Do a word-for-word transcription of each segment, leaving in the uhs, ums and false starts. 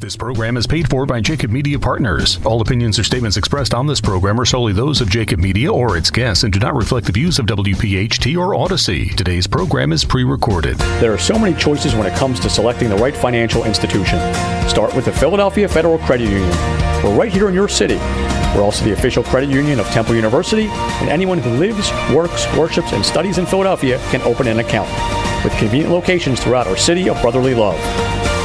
This program is paid for by Jacob Media Partners. All opinions or statements expressed on this program are solely those of Jacob Media or its guests and do not reflect the views of W P H T or Odyssey. Today's program is pre-recorded. There are so many choices when it comes to selecting the right financial institution. Start with the Philadelphia Federal Credit Union. We're right here in your city. We're also the official credit union of Temple University, and anyone who lives, works, worships, and studies in Philadelphia can open an account with convenient locations throughout our city of brotherly love.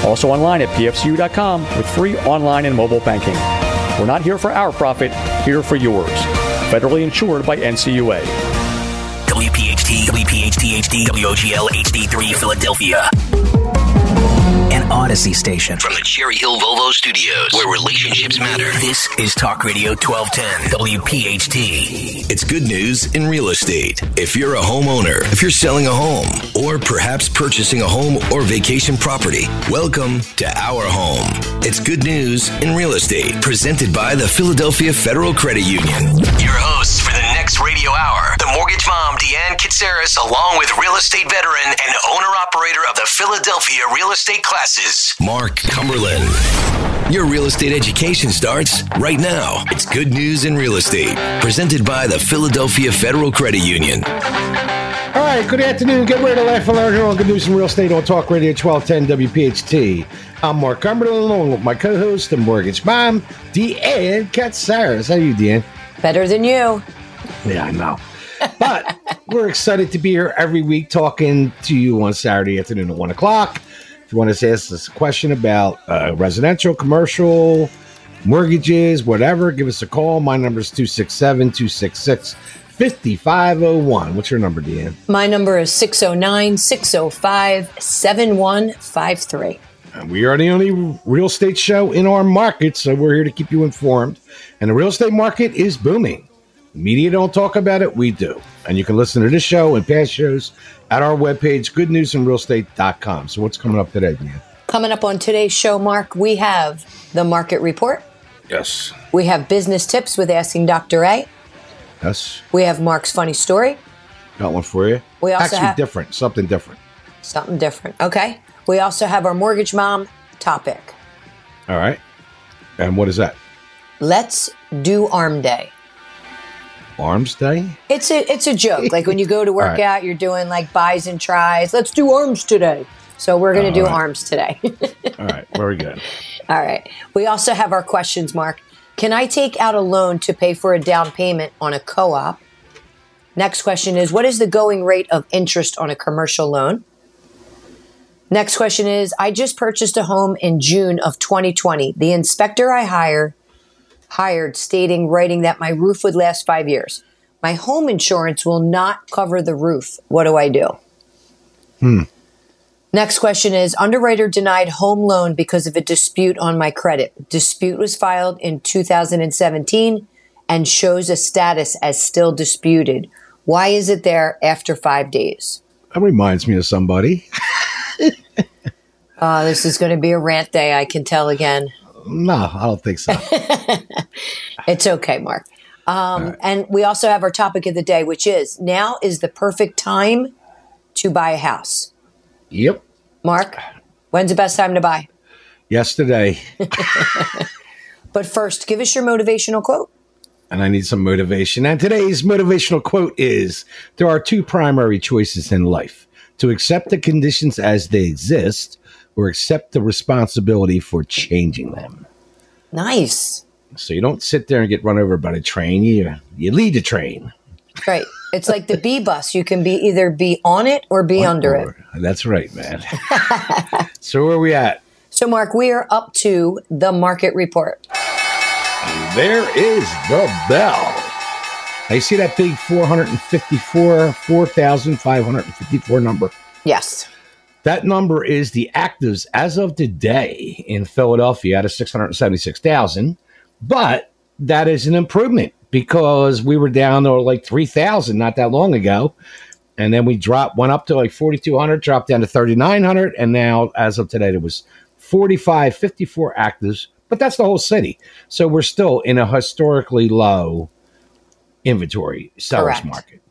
Also online at p f c u dot com with free online and mobile banking. We're not here for our profit, here for yours. Federally insured by N C U A. W P H T, W P H T, H D, W O G L, H D three, Philadelphia. An Odyssey station from the Cherry Hill Volvo Studios, where relationships matter. This is Talk Radio twelve ten W P H T. It's good news in real estate. If you're a homeowner, if you're selling a home, or perhaps purchasing a home or vacation property, welcome to Our Home. It's good news in real estate, presented by the Philadelphia Federal Credit Union. Your hosts for the next radio hour, the mortgage mom, Deanne Katsaris, along with real estate veteran and owner-operator of the Philadelphia Real Estate Classic, Mark Cumberland. Your real estate education starts right now. It's Good News in Real Estate, presented by the Philadelphia Federal Credit Union. All right, good afternoon. Get ready to laugh and learn here on Good News in Real Estate on Talk Radio twelve ten W P H T. I'm Mark Cumberland, along with my co-host, the mortgage mom, Deanne Katsaris. How are you, Deanne? Better than you. Yeah, I know. But we're excited to be here every week talking to you on Saturday afternoon at one o'clock. You want us to ask us a question about uh, residential, commercial, mortgages, whatever, give us a call. My number is two six seven, two six six, five five zero one. What's your number, Deanne? My number is six oh nine, six oh five, seven one five three. And we are the only real estate show in our market, so we're here to keep you informed. And the real estate market is booming. The media don't talk about it. We do. And you can listen to this show and past shows at our webpage, good news and real estate dot com. So what's coming up today, Deanne? Coming up on today's show, Mark, we have the market report. Yes. We have business tips with Asking Doctor A. Yes. We have Mark's funny story. Got one for you. We also Actually, have different, something different. Something different. Okay. We also have our mortgage mom topic. All right. And what is that? Let's do Arm Day. Arms Day? It's a it's a joke. Like when you go to work right. out, you're doing like buys and tries. Let's do arms today. So we're going to do right. arms today. All right. Very good. All right. We also have our questions, Mark. Can I take out a loan to pay for a down payment on a co-op? Next question is, what is the going rate of interest on a commercial loan? Next question is, I just purchased a home in June of twenty twenty. The inspector I hire hired stating, writing that my roof would last five years. My home insurance will not cover the roof. What do I do? Hmm. Next question is, underwriter denied home loan because of a dispute on my credit. Dispute was filed in two thousand seventeen and shows a status as still disputed. Why is it there after five days? That reminds me of somebody. uh, this is going to be a rant day, I can tell again. No, I don't think so. It's okay, Mark. Um, right. And we also have our topic of the day, which is, now is the perfect time to buy a house. Yep. Mark, when's the best time to buy? Yesterday. But first, give us your motivational quote. And I need some motivation. And today's motivational quote is, there are two primary choices in life: to accept the conditions as they exist, or accept the responsibility for changing them. Nice. So you don't sit there and get run over by the train. You you lead the train. Right. It's like the B bus. You can be either be on it or be or, under or. it. That's right, man. So where are we at? So, Mark, we are up to the market report. There is the bell. Now, you see that big four fifty-four, four thousand five hundred fifty-four number? Yes. That number is the actives as of today in Philadelphia out of six hundred seventy-six thousand. But that is an improvement because we were down to like three thousand not that long ago. And then we dropped, went up to like forty-two hundred, dropped down to thirty-nine hundred. And now as of today, there was forty-five fifty-four actives. But that's the whole city. So we're still in a historically low inventory seller's Correct. market.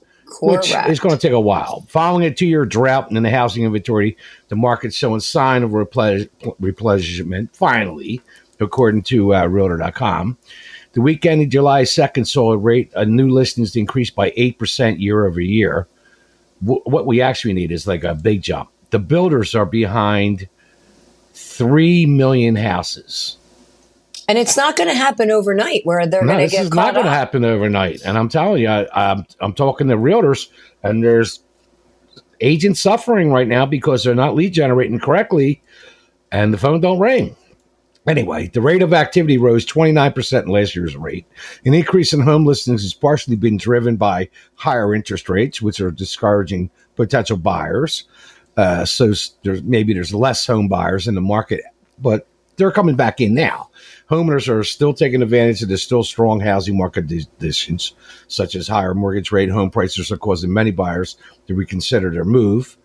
Correct. Which is going to take a while. Following a two-year drought in the housing inventory, the market's showing sign of replenis- replenishment, finally, according to uh, Realtor dot com. The week ending July second saw a rate of new listings increase by eight percent year over year. W- what we actually need is like a big jump. The builders are behind three million houses. And it's not going to happen overnight where they're no, going to get caught up. This is not going to happen overnight. And I'm telling you, I, I'm, I'm talking to realtors, and there's agents suffering right now because they're not lead generating correctly, and the phone don't ring. Anyway, the rate of activity rose twenty-nine percent in last year's rate. An increase in home listings has partially been driven by higher interest rates, which are discouraging potential buyers. Uh, so there's, maybe there's less home buyers in the market, but they're coming back in now. Homeowners are still taking advantage of the still strong housing market conditions, such as higher mortgage rate. Home prices are causing many buyers to reconsider their move.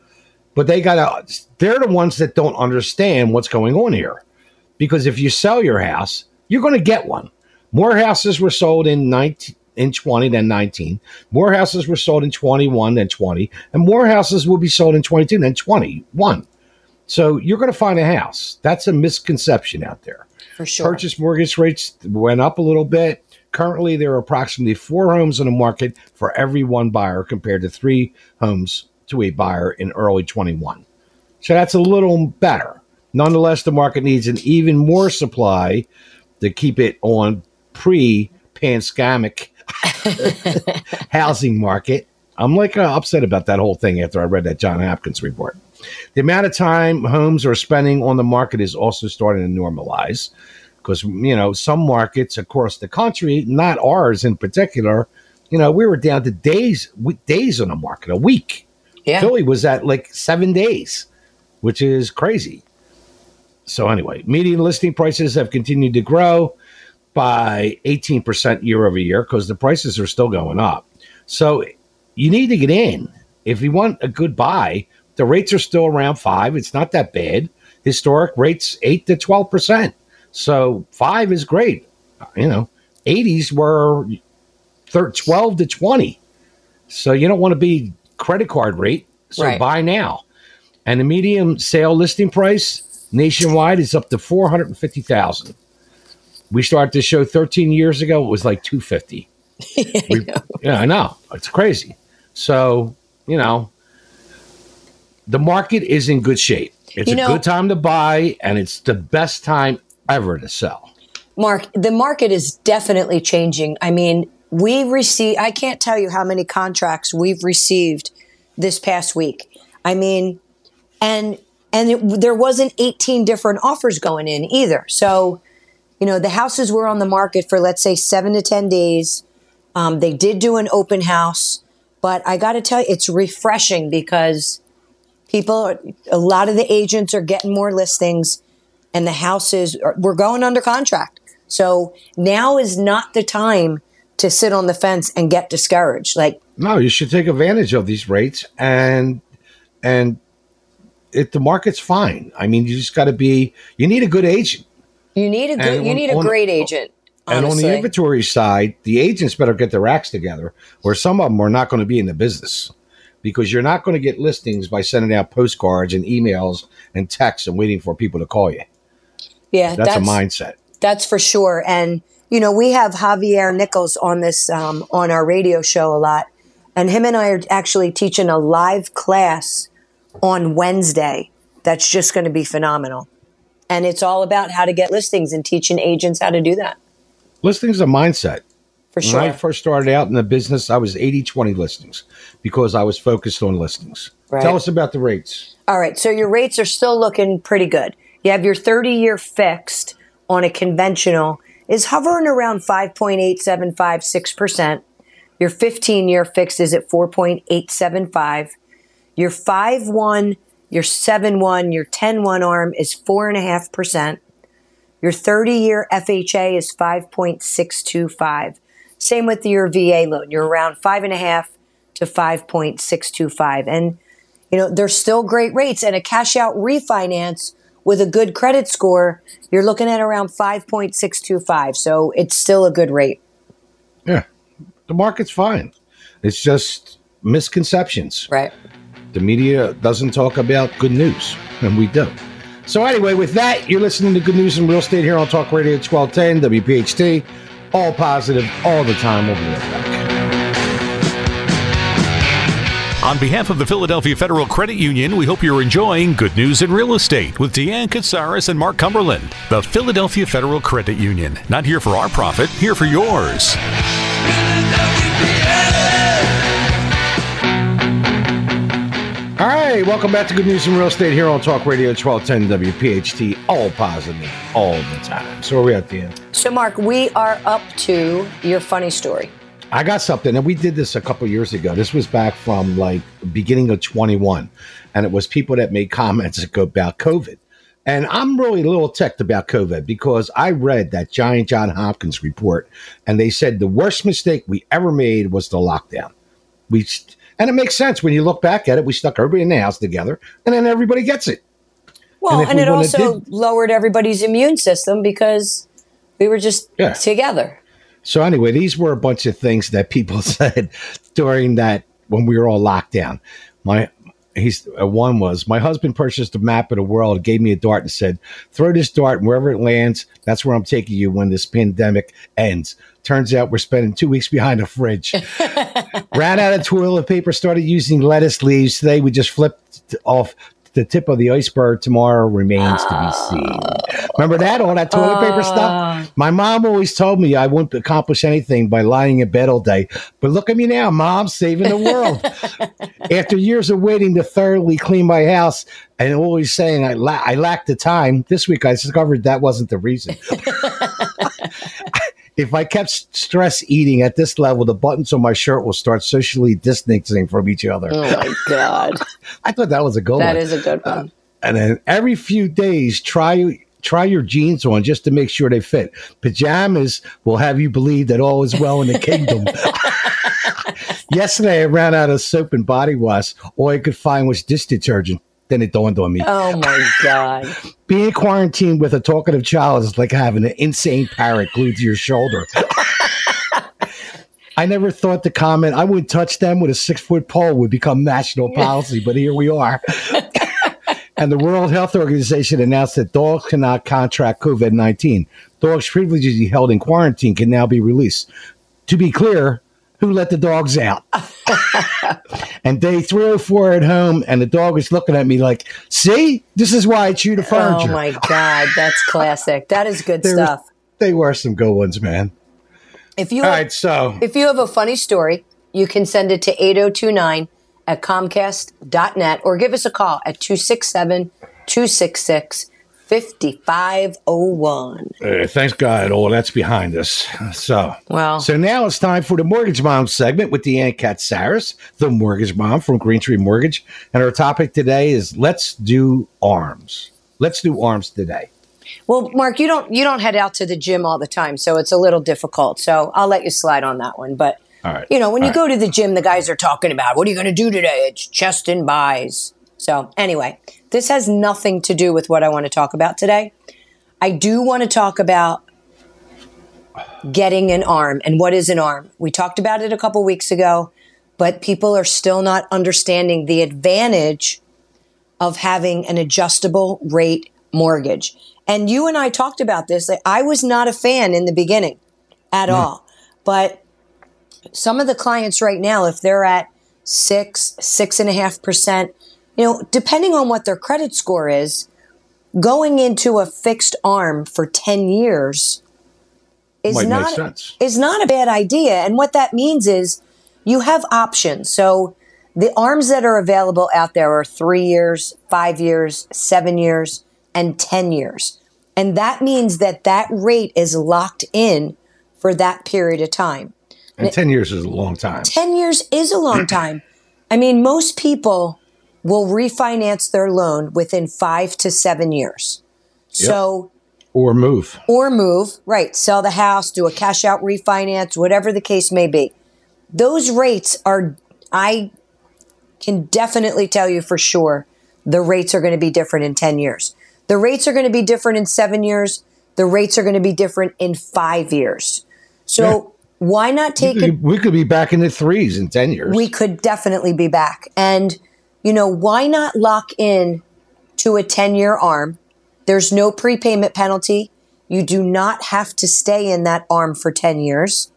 But they got to, they're the ones that don't understand what's going on here. Because if you sell your house, you're going to get one. More houses were sold in nineteen, in twenty than nineteen. More houses were sold in twenty-one than twenty. And more houses will be sold in twenty-two than twenty-one. So you're going to find a house. That's a misconception out there. For sure. Purchase mortgage rates went up a little bit. Currently, there are approximately four homes on the market for every one buyer compared to three homes to a buyer in early twenty-one. So that's a little better. Nonetheless, the market needs an even more supply to keep it on pre-pandemic housing market. I'm like uh, upset about that whole thing after I read that Johns Hopkins report. The amount of time homes are spending on the market is also starting to normalize because, you know, some markets across the country, not ours in particular, you know, we were down to days, days on the market, a week. Yeah. Philly was at like seven days, which is crazy. So anyway, median listing prices have continued to grow by eighteen percent year over year because the prices are still going up. So you need to get in. If you want a good buy, the rates are still around five. It's not that bad. Historic rates, eight to twelve percent. So five is great. You know, eighties were twelve to twenty. So you don't want to be credit card rate. So right. Buy now. And the median sale listing price nationwide is up to four hundred fifty thousand dollars. We started the show thirteen years ago. It was like two hundred fifty thousand dollars. Yeah, we, I yeah, I know. It's crazy. So, you know, the market is in good shape. It's you know, a good time to buy, and it's the best time ever to sell. Mark, the market is definitely changing. I mean, we receive, I can't tell you how many contracts we've received this past week. I mean, and And it, there wasn't eighteen different offers going in either. So, you know, the houses were on the market for, let's say, seven to ten days. Um, they did do an open house. But I got to tell you, it's refreshing because people, a lot of the agents are getting more listings and the houses are, we're going under contract. So now is not the time to sit on the fence and get discouraged. Like, no, you should take advantage of these rates and and. It, the market's fine. I mean, you just got to be, you need a good agent. You need a good, on, you need a on, great agent. Honestly. And on the inventory side, the agents better get their acts together or some of them are not going to be in the business because you're not going to get listings by sending out postcards and emails and texts and waiting for people to call you. Yeah. That's, that's a mindset. That's for sure. And, you know, we have Javier Nichols on this, um, on our radio show a lot. And him and I are actually teaching a live class on Wednesday, that's just going to be phenomenal. And it's all about how to get listings and teaching agents how to do that. Listings are mindset. For sure. When I first started out in the business, I was eighty twenty listings because I was focused on listings. Right. Tell us about the rates. All right. So your rates are still looking pretty good. You have your thirty-year fixed on a conventional is hovering around five point eight seven five, six percent. Your fifteen-year fixed is at four point eight seven five. Your five one, your seven one, your ten one arm is four point five percent. Your thirty-year F H A is five point six two five. Same with your V A loan. You're around five point five to five point six two five. And, you know, they're still great rates. And a cash-out refinance with a good credit score, you're looking at around five point six two five. So it's still a good rate. Yeah. The market's fine. It's just misconceptions. Right. The media doesn't talk about good news, and we do. So anyway, with that, you're listening to Good News in Real Estate here on Talk Radio twelve ten W P H T. All positive, all the time. We'll be right back. On behalf of the Philadelphia Federal Credit Union, we hope you're enjoying Good News in Real Estate with Deanne Katsaris and Mark Cumberland. The Philadelphia Federal Credit Union. Not here for our profit, here for yours. All right, welcome back to Good News in Real Estate here on Talk Radio twelve ten W P H T. All positive, all the time. So where are we at, Deanne? So, Mark, we are up to your funny story. I got something, and we did this a couple years ago. This was back from like beginning of twenty-one, and it was people that made comments about COVID. And I'm really a little ticked about COVID because I read that giant Johns Hopkins report, and they said the worst mistake we ever made was the lockdown. We and it makes sense when you look back at it. We stuck everybody in the house together, and then everybody gets it. Well, and, and we it also did, lowered everybody's immune system because we were just yeah. together. So anyway, these were a bunch of things that people said during that when we were all locked down. My he's one was my husband purchased a map of the world, gave me a dart and said, "Throw this dart and wherever it lands, that's where I'm taking you when this pandemic ends." Turns out we're spending two weeks behind a fridge. Ran out of toilet paper, started using lettuce leaves. Today we just flipped off the tip of the iceberg. Tomorrow remains oh. to be seen. Remember that? All that toilet oh. paper stuff? My mom always told me I wouldn't accomplish anything by lying in bed all day. But look at me now. Mom's saving the world. After years of waiting to thoroughly clean my house and always saying I, la- I lacked the time, this week I discovered that wasn't the reason. If I kept stress eating at this level, the buttons on my shirt will start socially distancing from each other. Oh, my God. I thought that was a good that one. That is a good one. Uh, and then every few days, try try your jeans on just to make sure they fit. Pajamas will have you believe that all is well in the kingdom. Yesterday, I ran out of soap and body wash. All I could find was dish detergent. Then it dawned on me. Oh, my God. Being quarantined with a talkative child is like having an insane parrot glued to your shoulder. I never thought the comment, I wouldn't touch them with a six-foot pole, would become national policy, but here we are. And the World Health Organization announced that dogs cannot contract COVID nineteen. Dogs previously held in quarantine can now be released. To be clear, who let the dogs out? And day three oh four at home, and the dog was looking at me like, see, this is why I chew the furniture. Oh, my God. That's classic. That is good there, stuff. They were some good ones, man. If you All have, right, so. If you have a funny story, you can send it to eight oh two nine at comcast dot net or give us a call at two six seven, two six six, five five oh one. Hey, thanks God, all that's behind us. So well, so now it's time for the Mortgage Mom segment with Deanne Katsaris, the Mortgage Mom from Green Tree Mortgage. And our topic today is let's do arms. Let's do arms today. Well, Mark, you don't you don't head out to the gym all the time, so it's a little difficult. So I'll let you slide on that one. But all right. you know, when all you right. go to the gym, the guys are talking about what are you going to do today? It's chest and buys. So anyway, this has nothing to do with what I want to talk about today. I do want to talk about getting an arm and what is an arm. We talked about it a couple weeks ago, but people are still not understanding the advantage of having an adjustable rate mortgage. And you and I talked about this. I was not a fan in the beginning at mm. all, but some of the clients right now, if they're at six, six and a half percent, you know, depending on what their credit score is, going into a fixed arm for ten years is not, is not a bad idea. And what that means is you have options. So the arms that are available out there are three years, five years, seven years, and ten years. And that means that that rate is locked in for that period of time. And, and ten years is a long time. ten years is a long time. I mean, most people will refinance their loan within five to seven years. Yep. So, or move. Or move, right. Sell the house, do a cash out refinance, whatever the case may be. Those rates are, I can definitely tell you for sure, the rates are going to be different in ten years. The rates are going to be different in seven years. The rates are going to be different in five years. So Why not take it? We could be back in the threes in ten years. We could definitely be back. And, you know, why not lock in to a ten-year arm? There's no prepayment penalty. You do not have to stay in that arm for ten years.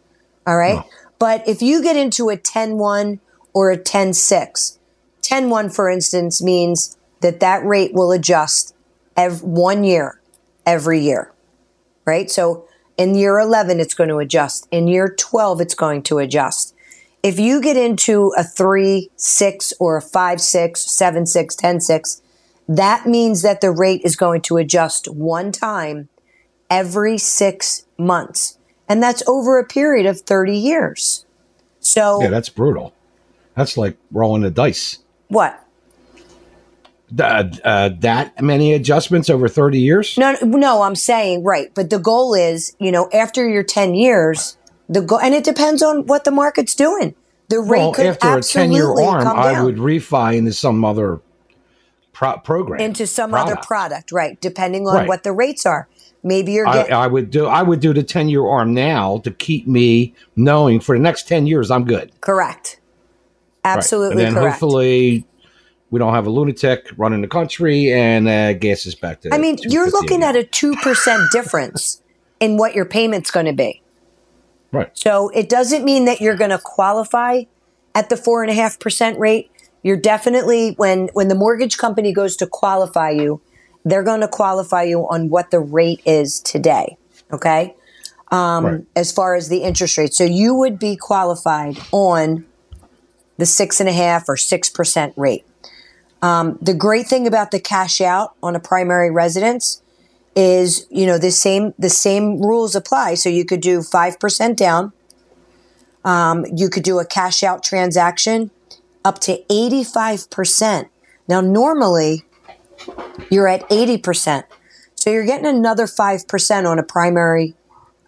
All right. No. But if you get into a ten one or a ten six, ten one, for instance, means that that rate will adjust every one year, every year. Right. So in year eleven, it's going to adjust. In year twelve, it's going to adjust. If you get into a three six or a five six, seven six, ten six, that means that the rate is going to adjust one time every six months. And that's over a period of thirty years. So yeah, that's brutal. That's like rolling the dice. What? Uh, uh, that many adjustments over thirty years? No, no, I'm saying, right. But the goal is, you know, after your ten years, the go- and it depends on what the market's doing. The rate well, could after absolutely a ten-year arm, I would refi into some other pro- program. Into some product. other product, right, depending on right. what the rates are. Maybe you're getting. I, I would do. I would do the ten-year arm now to keep me knowing for the next ten years I'm good. Correct. Absolutely right. And then correct. Hopefully, we don't have a lunatic running the country and uh, gas is back to. I mean, you're looking at a two percent difference in what your payment's going to be. Right. So it doesn't mean that you're going to qualify at the four and a half percent rate. You're definitely when when the mortgage company goes to qualify you. They're going to qualify you on what the rate is today, okay, um, right. as far as the interest rate. So you would be qualified on the six point five percent or six percent rate. Um, the great thing about the cash out on a primary residence is, you know, the same the same rules apply. So you could do five percent down. Um, you could do a cash out transaction up to eighty-five percent. Now, normally you're at eighty percent. So you're getting another five percent on a primary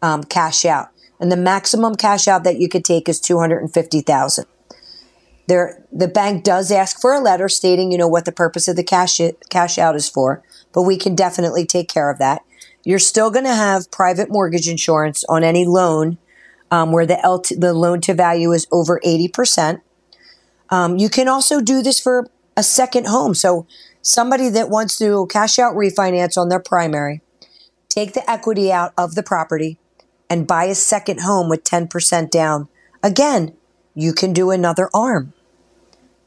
um, cash out. And the maximum cash out that you could take is two hundred fifty thousand dollars. There, the bank does ask for a letter stating, you know, what the purpose of the cash cash out is for, but we can definitely take care of that. You're still going to have private mortgage insurance on any loan um, where the, L T, the loan to value is over eighty percent. Um, you can also do this for a second home. So somebody that wants to cash out refinance on their primary, take the equity out of the property and buy a second home with ten percent down. Again, you can do another arm.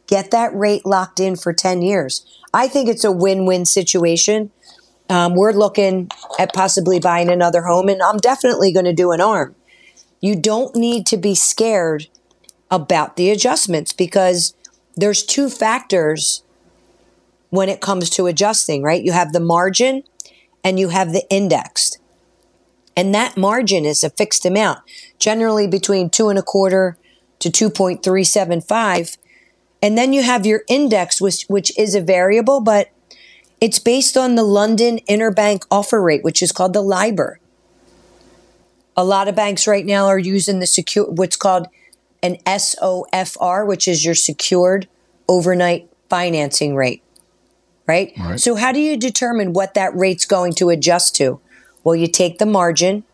Get that rate locked in for ten years. I think it's a win-win situation. Um, we're looking at possibly buying another home, and I'm definitely going to do an arm. You don't need to be scared about the adjustments because there's two factors when it comes to adjusting, right? You have the margin and you have the indexed. And that margin is a fixed amount, generally between two and a quarter to two point three seven five. And then you have your index, which, which is a variable, but it's based on the London Interbank Offer Rate, which is called the LIBOR. A lot of banks right now are using the secure, what's called an S O F R, which is your secured overnight financing rate. Right? right? So how do you determine what that rate's going to adjust to? Well, you take the margin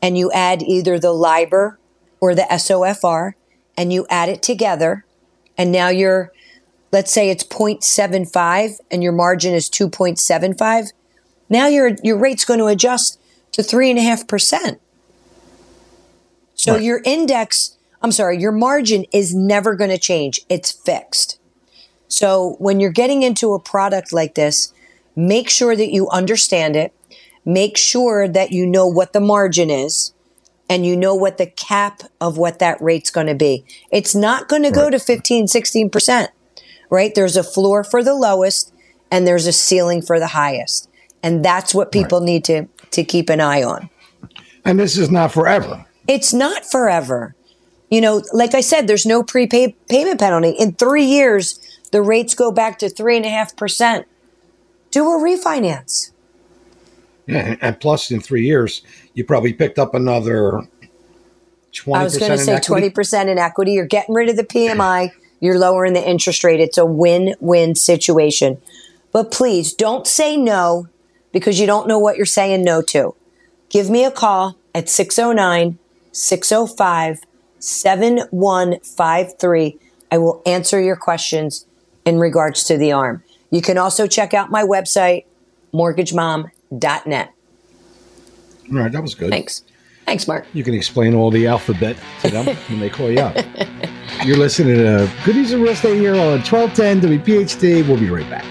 and you add either the LIBOR or the S O F R and you add it together. And now you're, let's say it's zero point seven five and your margin is two point seven five. Now your your rate's going to adjust to three point five percent. So right. your index, I'm sorry, your margin is never going to change. It's fixed. So when you're getting into a product like this, make sure that you understand it. Make sure that you know what the margin is and you know what the cap of what that rate's going to be. It's not going to go to fifteen, sixteen percent, right? There's a floor for the lowest and there's a ceiling for the highest. And that's what people right. need to, to keep an eye on. And this is not forever. It's not forever. You know, like I said, there's no prepayment penalty. In three years, the rates go back to three and a half percent. Do a refinance. Yeah, and plus in three years, you probably picked up another twenty percent. I was going to say equity. twenty percent in equity. You're getting rid of the P M I. You're lowering the interest rate. It's a win-win situation. But please don't say no because you don't know what you're saying no to. Give me a call at six oh nine six oh five, seven one five three. I will answer your questions in regards to the A R M. You can also check out my website, mortgage mom dot net. All right, that was good. Thanks. Thanks, Mark. You can explain all the alphabet to them when they call you up. You're listening to Goodies and Real Estate here on twelve ten W P H T. We'll be right back.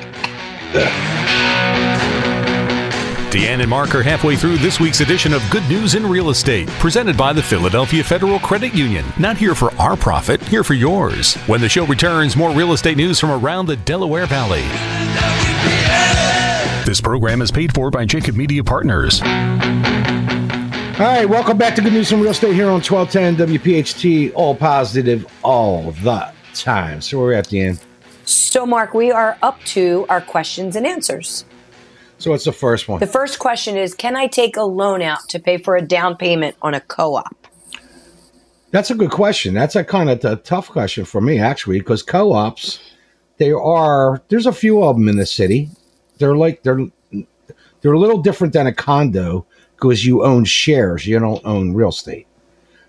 Deanne and Mark are halfway through this week's edition of Good News in Real Estate, presented by the Philadelphia Federal Credit Union. Not here for our profit, here for yours. When the show returns, more real estate news from around the Delaware Valley. This program is paid for by Jacob Media Partners. All right, welcome back to Good News and Real Estate here on twelve ten W P H T, all positive, all the time. So where are we at, Deanne? So, Mark, we are up to our questions and answers. So what's the first one? The first question is, can I take a loan out to pay for a down payment on a co-op? That's a good question. That's a kind of a tough question for me, actually, because co-ops, they are, there's a few of them in the city. They're like, they're, they're a little different than a condo, because you own shares, you don't own real estate.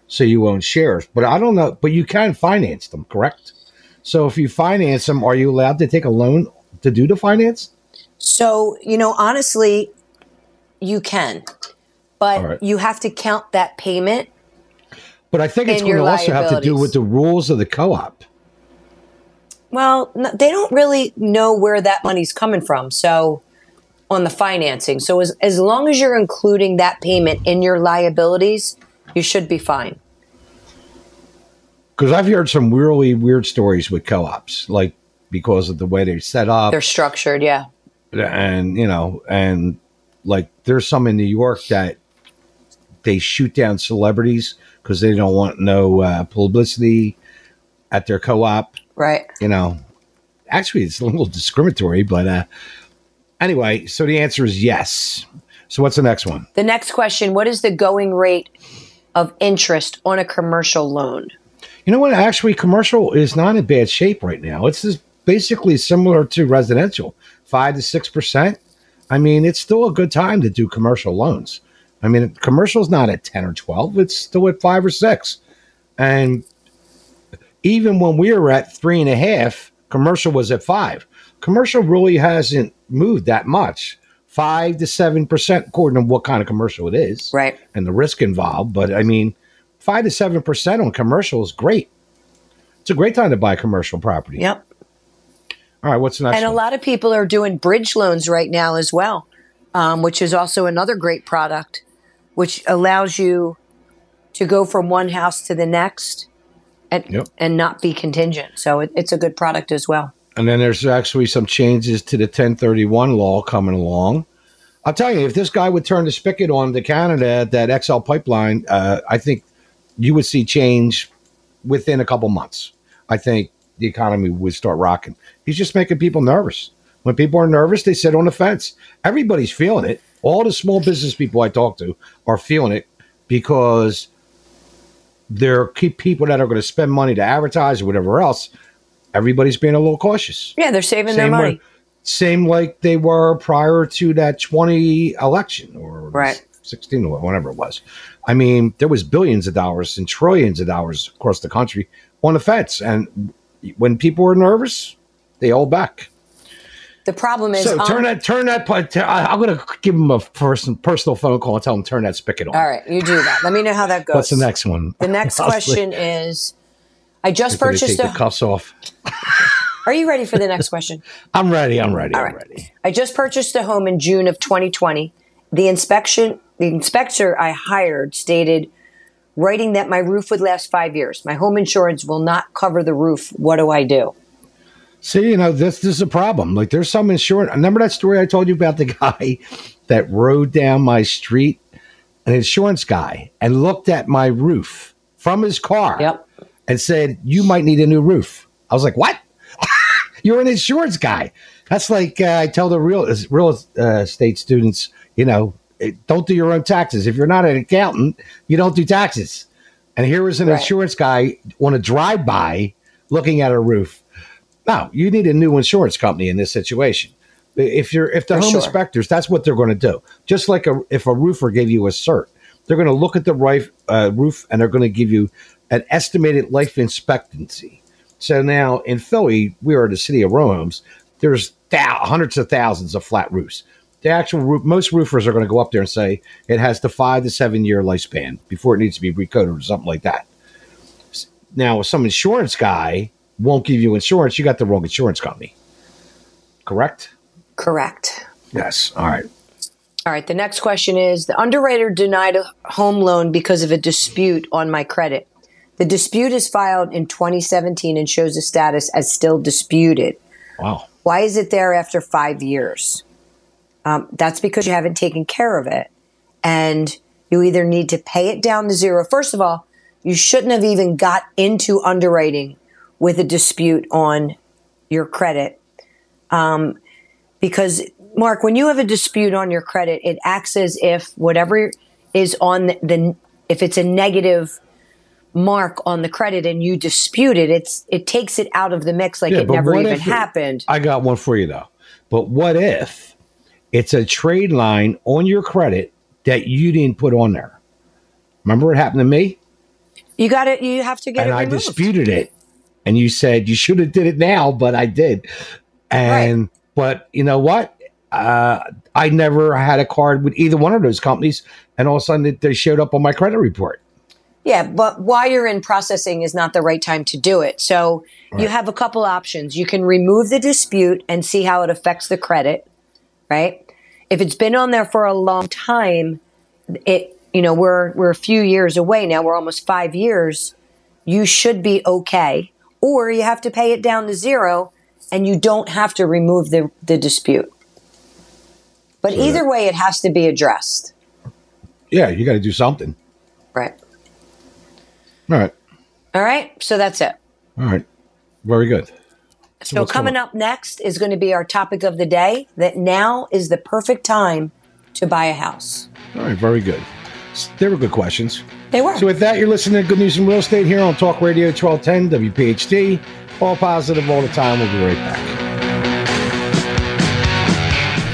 So you own shares. But I don't know, but you can finance them, correct? So if you finance them, are you allowed to take a loan to do the finance? So, you know, honestly, you can. But right. You have to count that payment. But I think it's going to also have to do with the rules of the co-op. Well, no, they don't really know where that money's coming from. So... on the financing. So as, as long as you're including that payment in your liabilities, you should be fine. Because I've heard some really weird stories with co-ops, like because of the way they're set up. They're structured, yeah. And, you know, and like there's some in New York that they shoot down celebrities because they don't want no uh, publicity at their co-op. Right. You know, actually it's a little discriminatory, but, uh, anyway, so the answer is yes. So what's the next one? The next question, what is the going rate of interest on a commercial loan? You know what? Actually, commercial is not in bad shape right now. It's just basically similar to residential, five to six percent. I mean, it's still a good time to do commercial loans. I mean, commercial's not at ten or twelve. It's still at five or six. And even when we were at three and a half, commercial was at five. Commercial really hasn't moved that much, five to seven percent, according to what kind of commercial it is, right? And the risk involved. But I mean, five to seven percent on commercial is great. It's a great time to buy commercial property. Yep. All right, what's the next? And one? A lot of people are doing bridge loans right now as well, um, which is also another great product, which allows you to go from one house to the next, and yep. and not be contingent. So it, it's a good product as well. And then there's actually some changes to the ten thirty-one law coming along. I'll tell you, if this guy would turn the spigot on to Canada, that X L pipeline, uh, I think you would see change within a couple months. I think the economy would start rocking. He's just making people nervous. When people are nervous, they sit on the fence. Everybody's feeling it. All the small business people I talk to are feeling it because they're keep people that are going to spend money to advertise or whatever else. Everybody's being a little cautious. Yeah, they're saving same their money. Way, same like they were prior to that twenty election or right. sixteen or whatever it was. I mean, there was billions of dollars and trillions of dollars across the country on the fence. And when people are nervous, they hold back. The problem is... So um, turn that... Turn that. I'm going to give them a person, personal phone call and tell them turn that spigot on. All right, you do that. Let me know how that goes. What's the next one? The next question is... I just purchased take a. The cuffs off. Are you ready for the next question? I'm ready. I'm ready. All right. I'm ready. I just purchased a home in June of twenty twenty. The inspection, the inspector I hired stated, writing that my roof would last five years. My home insurance will not cover the roof. What do I do? See, you know, this, this is a problem. Like, there's some insurance. Remember that story I told you about the guy that rode down my street, an insurance guy, and looked at my roof from his car. Yep. And said, you might need a new roof. I was like, what? You're an insurance guy. That's like uh, I tell the real real uh, estate students, you know, don't do your own taxes. If you're not an accountant, you don't do taxes. And here was an right. insurance guy on a drive-by looking at a roof. Now, you need a new insurance company in this situation. If you're if the For home sure. inspectors, that's what they're going to do. Just like a, if a roofer gave you a cert, They're going to look at the roof, uh, roof and they're going to give you an estimated life expectancy. So now in Philly, we are the city of row homes. There's th- hundreds of thousands of flat roofs. The actual roof, most roofers are going to go up there and say it has the five to seven year lifespan before it needs to be recoded or something like that. Now, if some insurance guy won't give you insurance, you got the wrong insurance company. Correct? Correct. Yes. All right. All right. The next question is, the underwriter denied a home loan because of a dispute on my credit. The dispute is filed in twenty seventeen and shows the status as still disputed. Wow. Why is it there after five years? Um, that's because you haven't taken care of it. And you either need to pay it down to zero. First of all, you shouldn't have even got into underwriting with a dispute on your credit. Um, because, Mark, when you have a dispute on your credit, it acts as if whatever is on the, the if it's a negative mark on the credit and you dispute it, it's it takes it out of the mix like yeah, it never even happened. It, I got one for you, though. But what if it's a trade line on your credit that you didn't put on there? Remember what happened to me? You got it. You have to get and it removed. And I disputed it. And you said you should have did it now, but I did. And right. But you know what? Uh, I never had a card with either one of those companies. And all of a sudden they showed up on my credit report. Yeah, but while you're in processing is not the right time to do it. So right. You have a couple options. You can remove the dispute and see how it affects the credit, right? If it's been on there for a long time, it you know we're we're a few years away now. We're almost five years. You should be okay, or you have to pay it down to zero, and you don't have to remove the the dispute. But so either that, way, it has to be addressed. Yeah, you got to do something, right? All right. All right. So that's it. All right. Very good. So, so coming up next is going to be our topic of the day, that now is the perfect time to buy a house. All right. Very good. They were good questions. They were. So with that, you're listening to Good News and Real Estate here on Talk Radio twelve ten W P H T. All positive all the time. We'll be right back.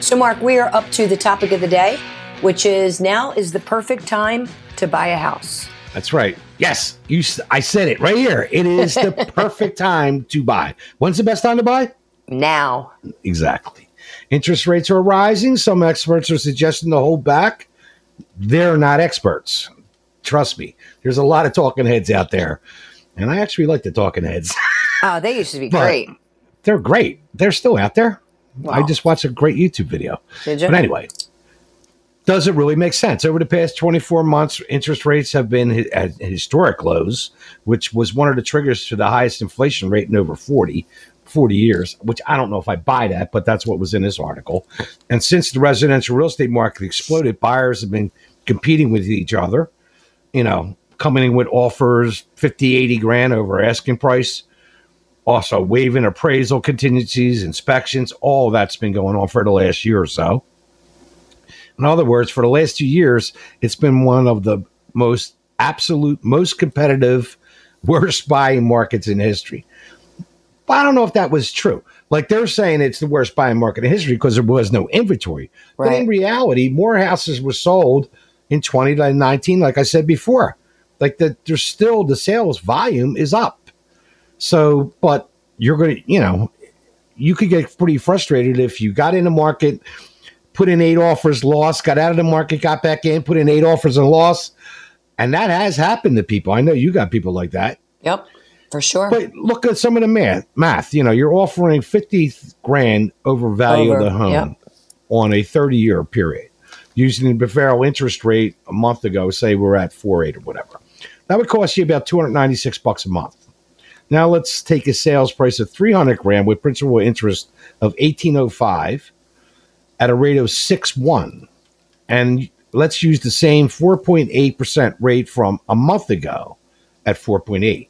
So, Mark, we are up to the topic of the day, which is now is the perfect time to buy a house. That's right. Yes, you. I said it right here. It is the perfect time to buy. When's the best time to buy? Now. Exactly. Interest rates are rising. Some experts are suggesting to hold back. They're not experts. Trust me. There's a lot of talking heads out there. And I actually like the talking heads. Oh, they used to be great. They're great. They're still out there. Wow. I just watched a great YouTube video. Did you? But anyway, does it really make sense? Over the past twenty-four months, interest rates have been at historic lows, which was one of the triggers to the highest inflation rate in over forty, forty years, which I don't know if I buy that, but that's what was in this article. And since the residential real estate market exploded, buyers have been competing with each other, you know, coming in with offers fifty, eighty grand over asking price. Also, waiving appraisal contingencies, inspections, all that's been going on for the last year or so. In other words, for the last two years, it's been one of the most absolute, most competitive, worst buying markets in history. But I don't know if that was true. Like they're saying it's the worst buying market in history because there was no inventory. Right. But in reality, more houses were sold in twenty nineteen, like I said before. Like the, there's still the sales volume is up. So, but you're going to, you know, you could get pretty frustrated if you got in the market, put in eight offers, lost, got out of the market, got back in, put in eight offers and lost. And that has happened to people. I know you got people like that. Yep, for sure. But look at some of the math, math, you know, you're offering fifty grand over value over, of the home yep. on a thirty year period using the Federal interest rate a month ago, say we're at four, eight or whatever. That would cost you about two hundred ninety-six bucks a month. Now let's take a sales price of three hundred grand with principal interest of eighteen oh five at a rate of six one. And Let's use the same four point eight percent rate from a month ago at four point eight.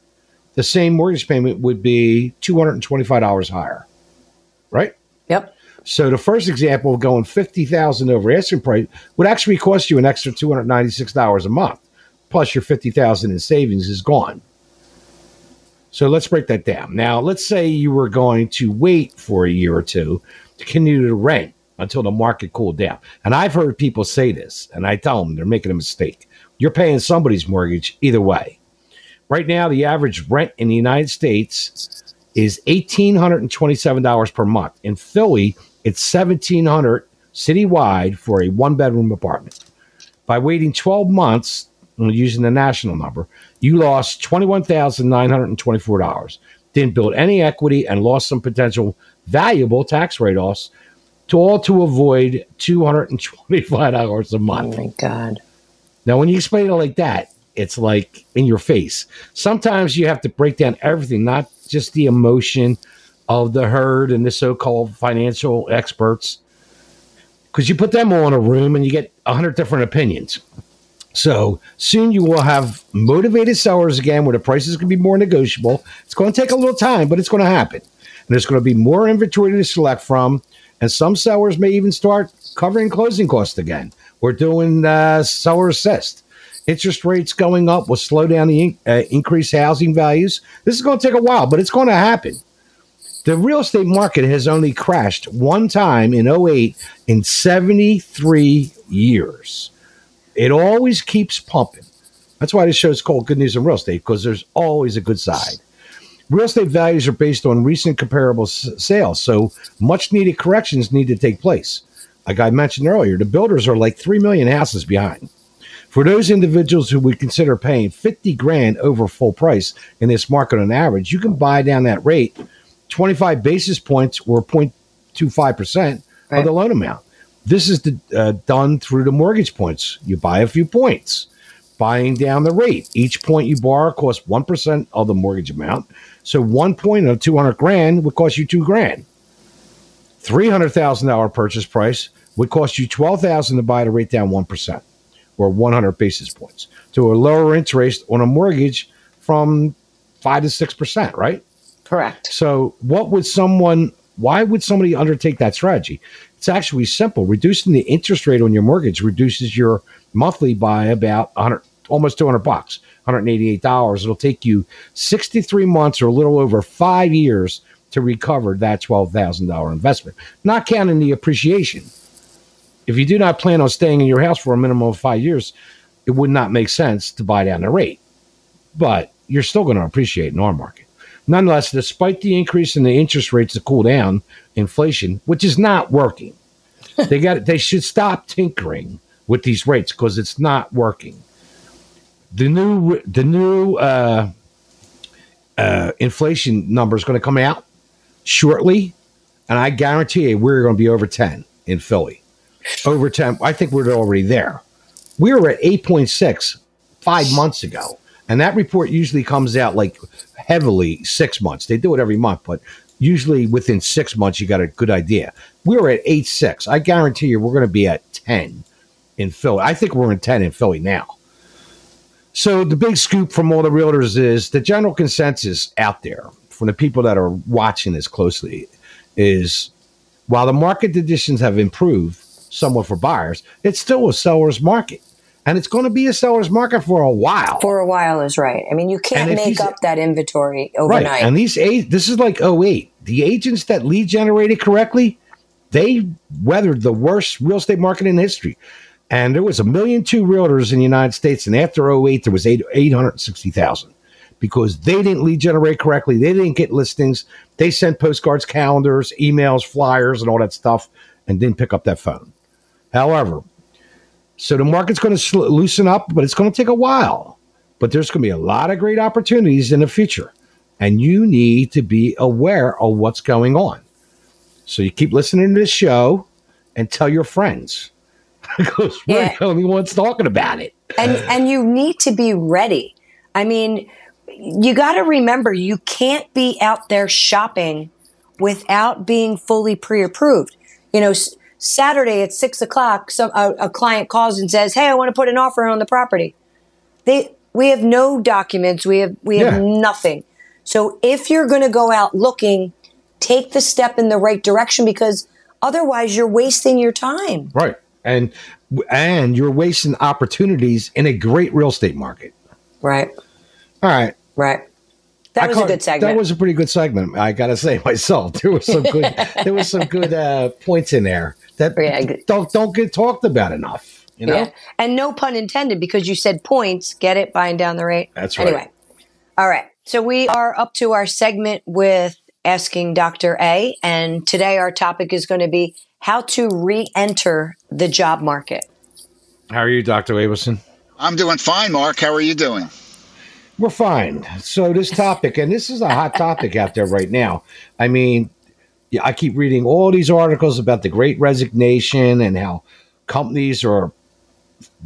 The same mortgage payment would be two hundred twenty-five dollars higher, right? Yep. So the first example of going fifty thousand dollars over asking price would actually cost you an extra two hundred ninety-six dollars a month, plus your fifty thousand dollars in savings is gone. So let's break that down. Now, let's say you were going to wait for a year or two to continue to rent until the market cooled down. And I've heard people say this, and I tell them they're making a mistake. You're paying somebody's mortgage either way. Right now, the average rent in the United States is one thousand eight hundred twenty-seven dollars per month. In Philly, it's one thousand seven hundred dollars citywide for a one-bedroom apartment. By waiting twelve months, using the national number, you lost twenty-one thousand nine hundred twenty-four dollars, didn't build any equity, and lost some potential valuable tax write-offs, to all to avoid two hundred twenty-five dollars a month. Oh, my God. Now, when you explain it like that, it's like in your face. Sometimes you have to break down everything, not just the emotion of the herd and the so-called financial experts, because you put them all in a room and you get one hundred different opinions. So soon you will have motivated sellers again where the prices can be more negotiable. It's going to take a little time, but it's going to happen. And there's going to be more inventory to select from. And some sellers may even start covering closing costs again. We're doing uh, seller assist. Interest rates going up will slow down the in- uh, increased housing values. This is going to take a while, but it's going to happen. The real estate market has only crashed one time in oh eight in seventy-three years. It always keeps pumping. That's why this show is called Good News in Real Estate, because there's always a good side. Real estate values are based on recent comparable s- sales, so much-needed corrections need to take place. Like I mentioned earlier, the builders are like three million houses behind. For those individuals who would consider paying fifty grand over full price in this market on average, you can buy down that rate twenty-five basis points or zero point two five percent right. of the loan amount. This is the, uh, done through the mortgage points. You buy a few points, buying down the rate. Each point you borrow costs one percent of the mortgage amount. So one point of two hundred grand would cost you two grand. three hundred thousand dollars purchase price would cost you twelve thousand dollars to buy the rate down one percent or one hundred basis points to a lower interest on a mortgage from five to six percent, right? Correct. So what would someone, why would somebody undertake that strategy? It's actually simple. Reducing the interest rate on your mortgage reduces your monthly by about one hundred, almost two hundred bucks, one hundred eighty-eight dollars. It'll take you sixty-three months or a little over five years to recover that twelve thousand dollars investment, not counting the appreciation. If you do not plan on staying in your house for a minimum of five years, it would not make sense to buy down the rate, but you're still going to appreciate in our market. Nonetheless, despite the increase in the interest rates to cool down inflation, which is not working, they got they should stop tinkering with these rates because it's not working. The new the new uh, uh, inflation number is going to come out shortly, and I guarantee you we're going to be over ten in Philly. Over ten, I think we're already there. We were at eight point six five months ago, and that report usually comes out like heavily six months. They do it every month, but usually within six months, you got a good idea. We were at eight point six. I guarantee you we're going to be at ten in Philly. I think we're in ten in Philly now. So the big scoop from all the realtors is the general consensus out there from the people that are watching this closely is while the market conditions have improved somewhat for buyers, it's still a seller's market. And it's going to be a seller's market for a while. For a while is right. I mean, you can't make up that inventory overnight. Right. And these this is like oh eight. The agents that lead generated correctly, they weathered the worst real estate market in history. And there was a million two realtors in the United States. And after oh eight, there was eight hundred sixty thousand because they didn't lead generate correctly. They didn't get listings. They sent postcards, calendars, emails, flyers, and all that stuff and didn't pick up that phone. However, so the market's going to sl- loosen up, but it's going to take a while. But there's going to be a lot of great opportunities in the future. And you need to be aware of what's going on. So you keep listening to this show and tell your friends. Because we're yeah. the only ones talking about it. And, and you need to be ready. I mean, you got to remember, you can't be out there shopping without being fully pre-approved. You know, Saturday at six o'clock, some, a, a client calls and says, hey, I want to put an offer on the property. They, we have no documents. We have, we have yeah. nothing. So if you're going to go out looking, take the step in the right direction, because otherwise you're wasting your time. Right. And, and you're wasting opportunities in a great real estate market. Right. All right. Right. That I was caught, a good segment. That was a pretty good segment. I got to say myself, there was some good, there was some good uh, points in there that yeah, don't, don't get talked about enough, you know? Yeah. And no pun intended, because you said points, get it, buying down the rate. That's right. Anyway. All right. So we are up to our segment with Asking Doctor A, and today our topic is going to be how to re-enter the job market. How are you, Doctor Abelson? I'm doing fine, Mark. How are you doing? We're fine. So this topic, and this is a hot topic out there right now. I mean, yeah, I keep reading all these articles about the Great Resignation and how companies are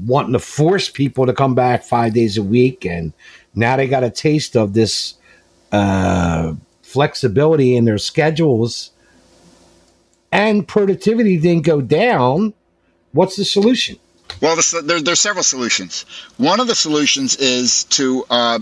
wanting to force people to come back five days a week, and now they got a taste of this uh, flexibility in their schedules, and productivity didn't go down. What's the solution? Well, there, there are several solutions. One of the solutions is to uh,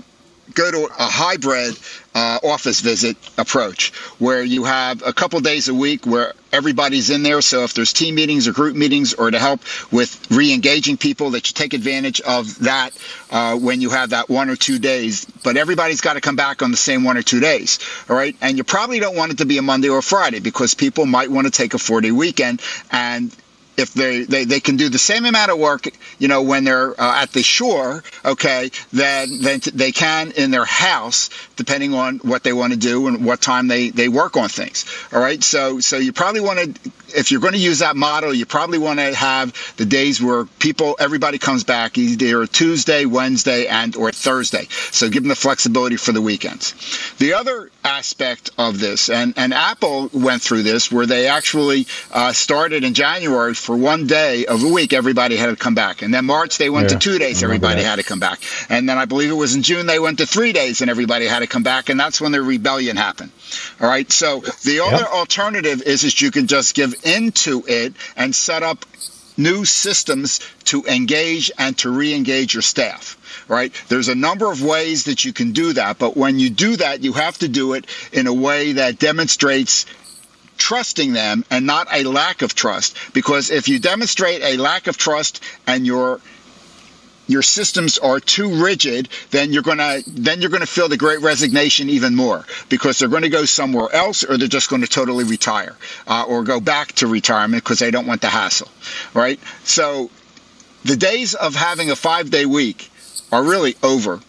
go to a hybrid uh, office visit approach, where you have a couple days a week where everybody's in there. So if there's team meetings or group meetings, or to help with re-engaging people, that you take advantage of that uh, when you have that one or two days. But everybody's got to come back on the same one or two days. All right. And you probably don't want it to be a Monday or a Friday, because people might want to take a four-day weekend. And if they, they, they can do the same amount of work, you know, when they're uh, at the shore, okay, then, then t- they can in their house, depending on what they want to do and what time they, they work on things. All right. So, so you probably want to, if you're going to use that model, you probably want to have the days where people, everybody comes back either Tuesday, Wednesday, and or Thursday. So give them the flexibility for the weekends. The other aspect of this, and, and Apple went through this, where they actually uh, started in January for one day of the week, everybody had to come back. And then March, they went yeah, to two days, everybody had to come back. And then I believe it was in June, they went to three days and everybody had to come back. And that's when the rebellion happened. All right. So the yep. other alternative is that you can just give into it and set up new systems to engage and to re-engage your staff. Right? There's a number of ways that you can do that. But when you do that, you have to do it in a way that demonstrates trusting them and not a lack of trust. Because if you demonstrate a lack of trust and your your systems are too rigid, then you're gonna then you're gonna feel the Great Resignation even more, because they're going to go somewhere else, or they're just going to totally retire uh, or go back to retirement because they don't want the hassle. Right? So the days of having a five-day week are really over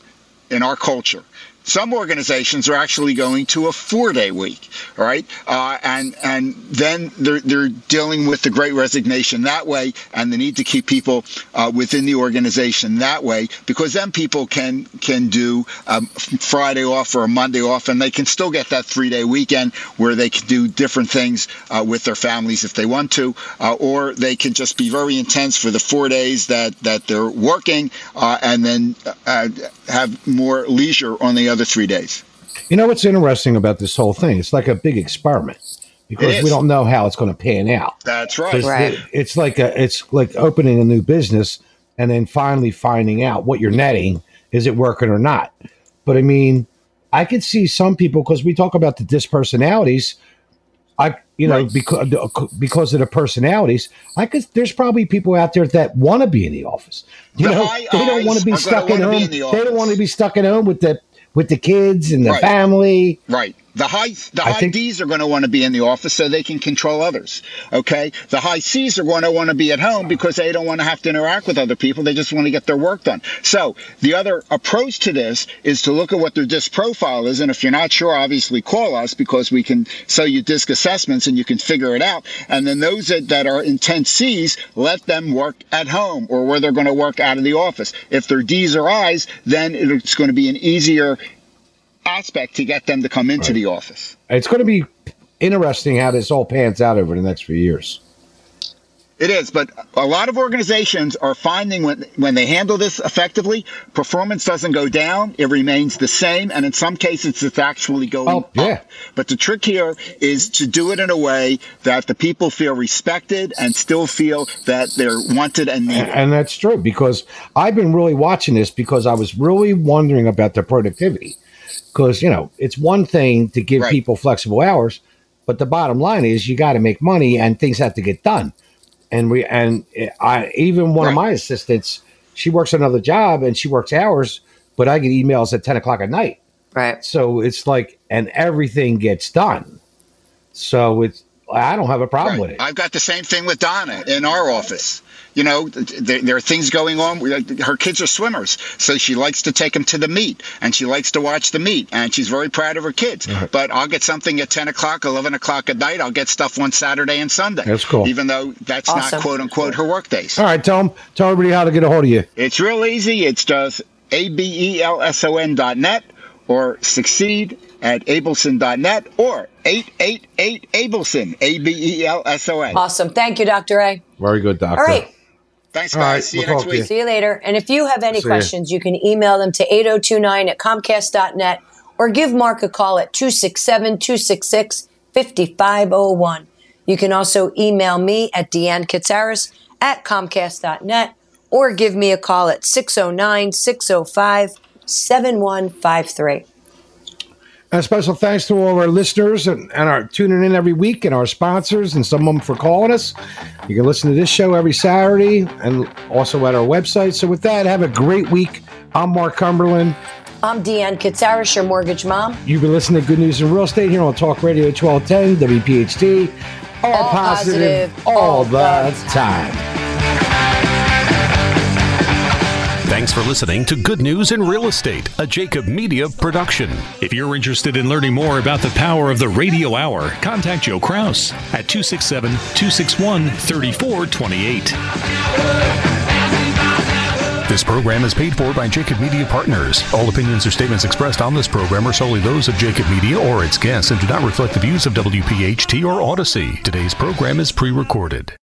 in our culture. Some organizations are actually going to a four-day week, all right? Uh, and and then they're, they're dealing with the Great Resignation that way, and the need to keep people uh, within the organization that way, because then people can can do a Friday off or a Monday off, and they can still get that three-day weekend where they can do different things uh, with their families if they want to, uh, or they can just be very intense for the four days that, that they're working uh, and then uh, have more leisure on the other three days. You know what's interesting about this whole thing? It's like a big experiment, because we don't know how it's going to pan out. That's right. right. It, it's like a, it's like opening a new business and then finally finding out what you're netting. Is it working or not? But I mean, I could see some people, because we talk about the disc personalities. I, you know, right. because because of the personalities, I could. There's probably people out there that want to be in the office. You the know, they don't want to be stuck at home. The they don't want to be stuck at home with the. With the kids and the right. family. Right. The high the I high think- D's are going to want to be in the office so they can control others. Okay. The high C's are going to want to be at home because they don't want to have to interact with other people. They just want to get their work done. So the other approach to this is to look at what their D I S C profile is. And if you're not sure, obviously call us, because we can sell you D I S C assessments and you can figure it out. And then those that, that are intense C's, let them work at home or where they're going to work out of the office. If they're D's or I's, then it's going to be an easier aspect to get them to come into right. the office. It's going to be interesting how this all pans out over the next few years. It is, but a lot of organizations are finding when when they handle this effectively, performance doesn't go down, it remains the same, and in some cases it's actually going oh, yeah. up. But the trick here is to do it in a way that the people feel respected and still feel that they're wanted and needed. And that's true, because I've been really watching this because I was really wondering about their productivity. Because, you know, it's one thing to give right. people flexible hours, but the bottom line is you got to make money and things have to get done. And we and I even one right. of my assistants, she works another job and she works hours, but I get emails at ten o'clock at night. Right. So it's like, and everything gets done. So it's I don't have a problem right. with it. I've got the same thing with Donna in our office. You know, there are things going on. Her kids are swimmers, so she likes to take them to the meet, and she likes to watch the meet, and she's very proud of her kids. Mm-hmm. But I'll get something at ten o'clock, eleven o'clock at night. I'll get stuff on Saturday and Sunday. That's cool. Even though that's awesome. Not, quote, unquote, her work days. All right, tell them, tell everybody how to get a hold of you. It's real easy. It's just abelson dot net or succeed at abelson dot net or eight eight eight, A B E L S O N, A B E L S O N. Awesome. Thank you, Doctor A. Very good, Doctor. All right. Thanks, guys. Right, see you we'll next week. You. See you later. And if you have any see questions, you. you can email them to eight oh two nine at comcast dot net or give Mark a call at two six seven, two six six, five five zero one. You can also email me at Deanne Katsaris at comcast dot net or give me a call at six oh nine, six oh five, seven one five three. And a special thanks to all our listeners and, and our tuning in every week and our sponsors and some of them for calling us. You can listen to this show every Saturday and also at our website. So with that, have a great week. I'm Mark Cumberland. I'm Deanne Katsaris, your mortgage mom. You've been listening to Good News in Real Estate here on Talk Radio twelve ten W P H T. All, all positive, positive all, all the time. time. Thanks for listening to Good News in Real Estate, a Jacob Media production. If you're interested in learning more about the power of the radio hour, contact Joe Kraus at two six seven, two six one, three four two eight. This program is paid for by Jacob Media Partners. All opinions or statements expressed on this program are solely those of Jacob Media or its guests and do not reflect the views of W P H T or Odyssey. Today's program is pre-recorded.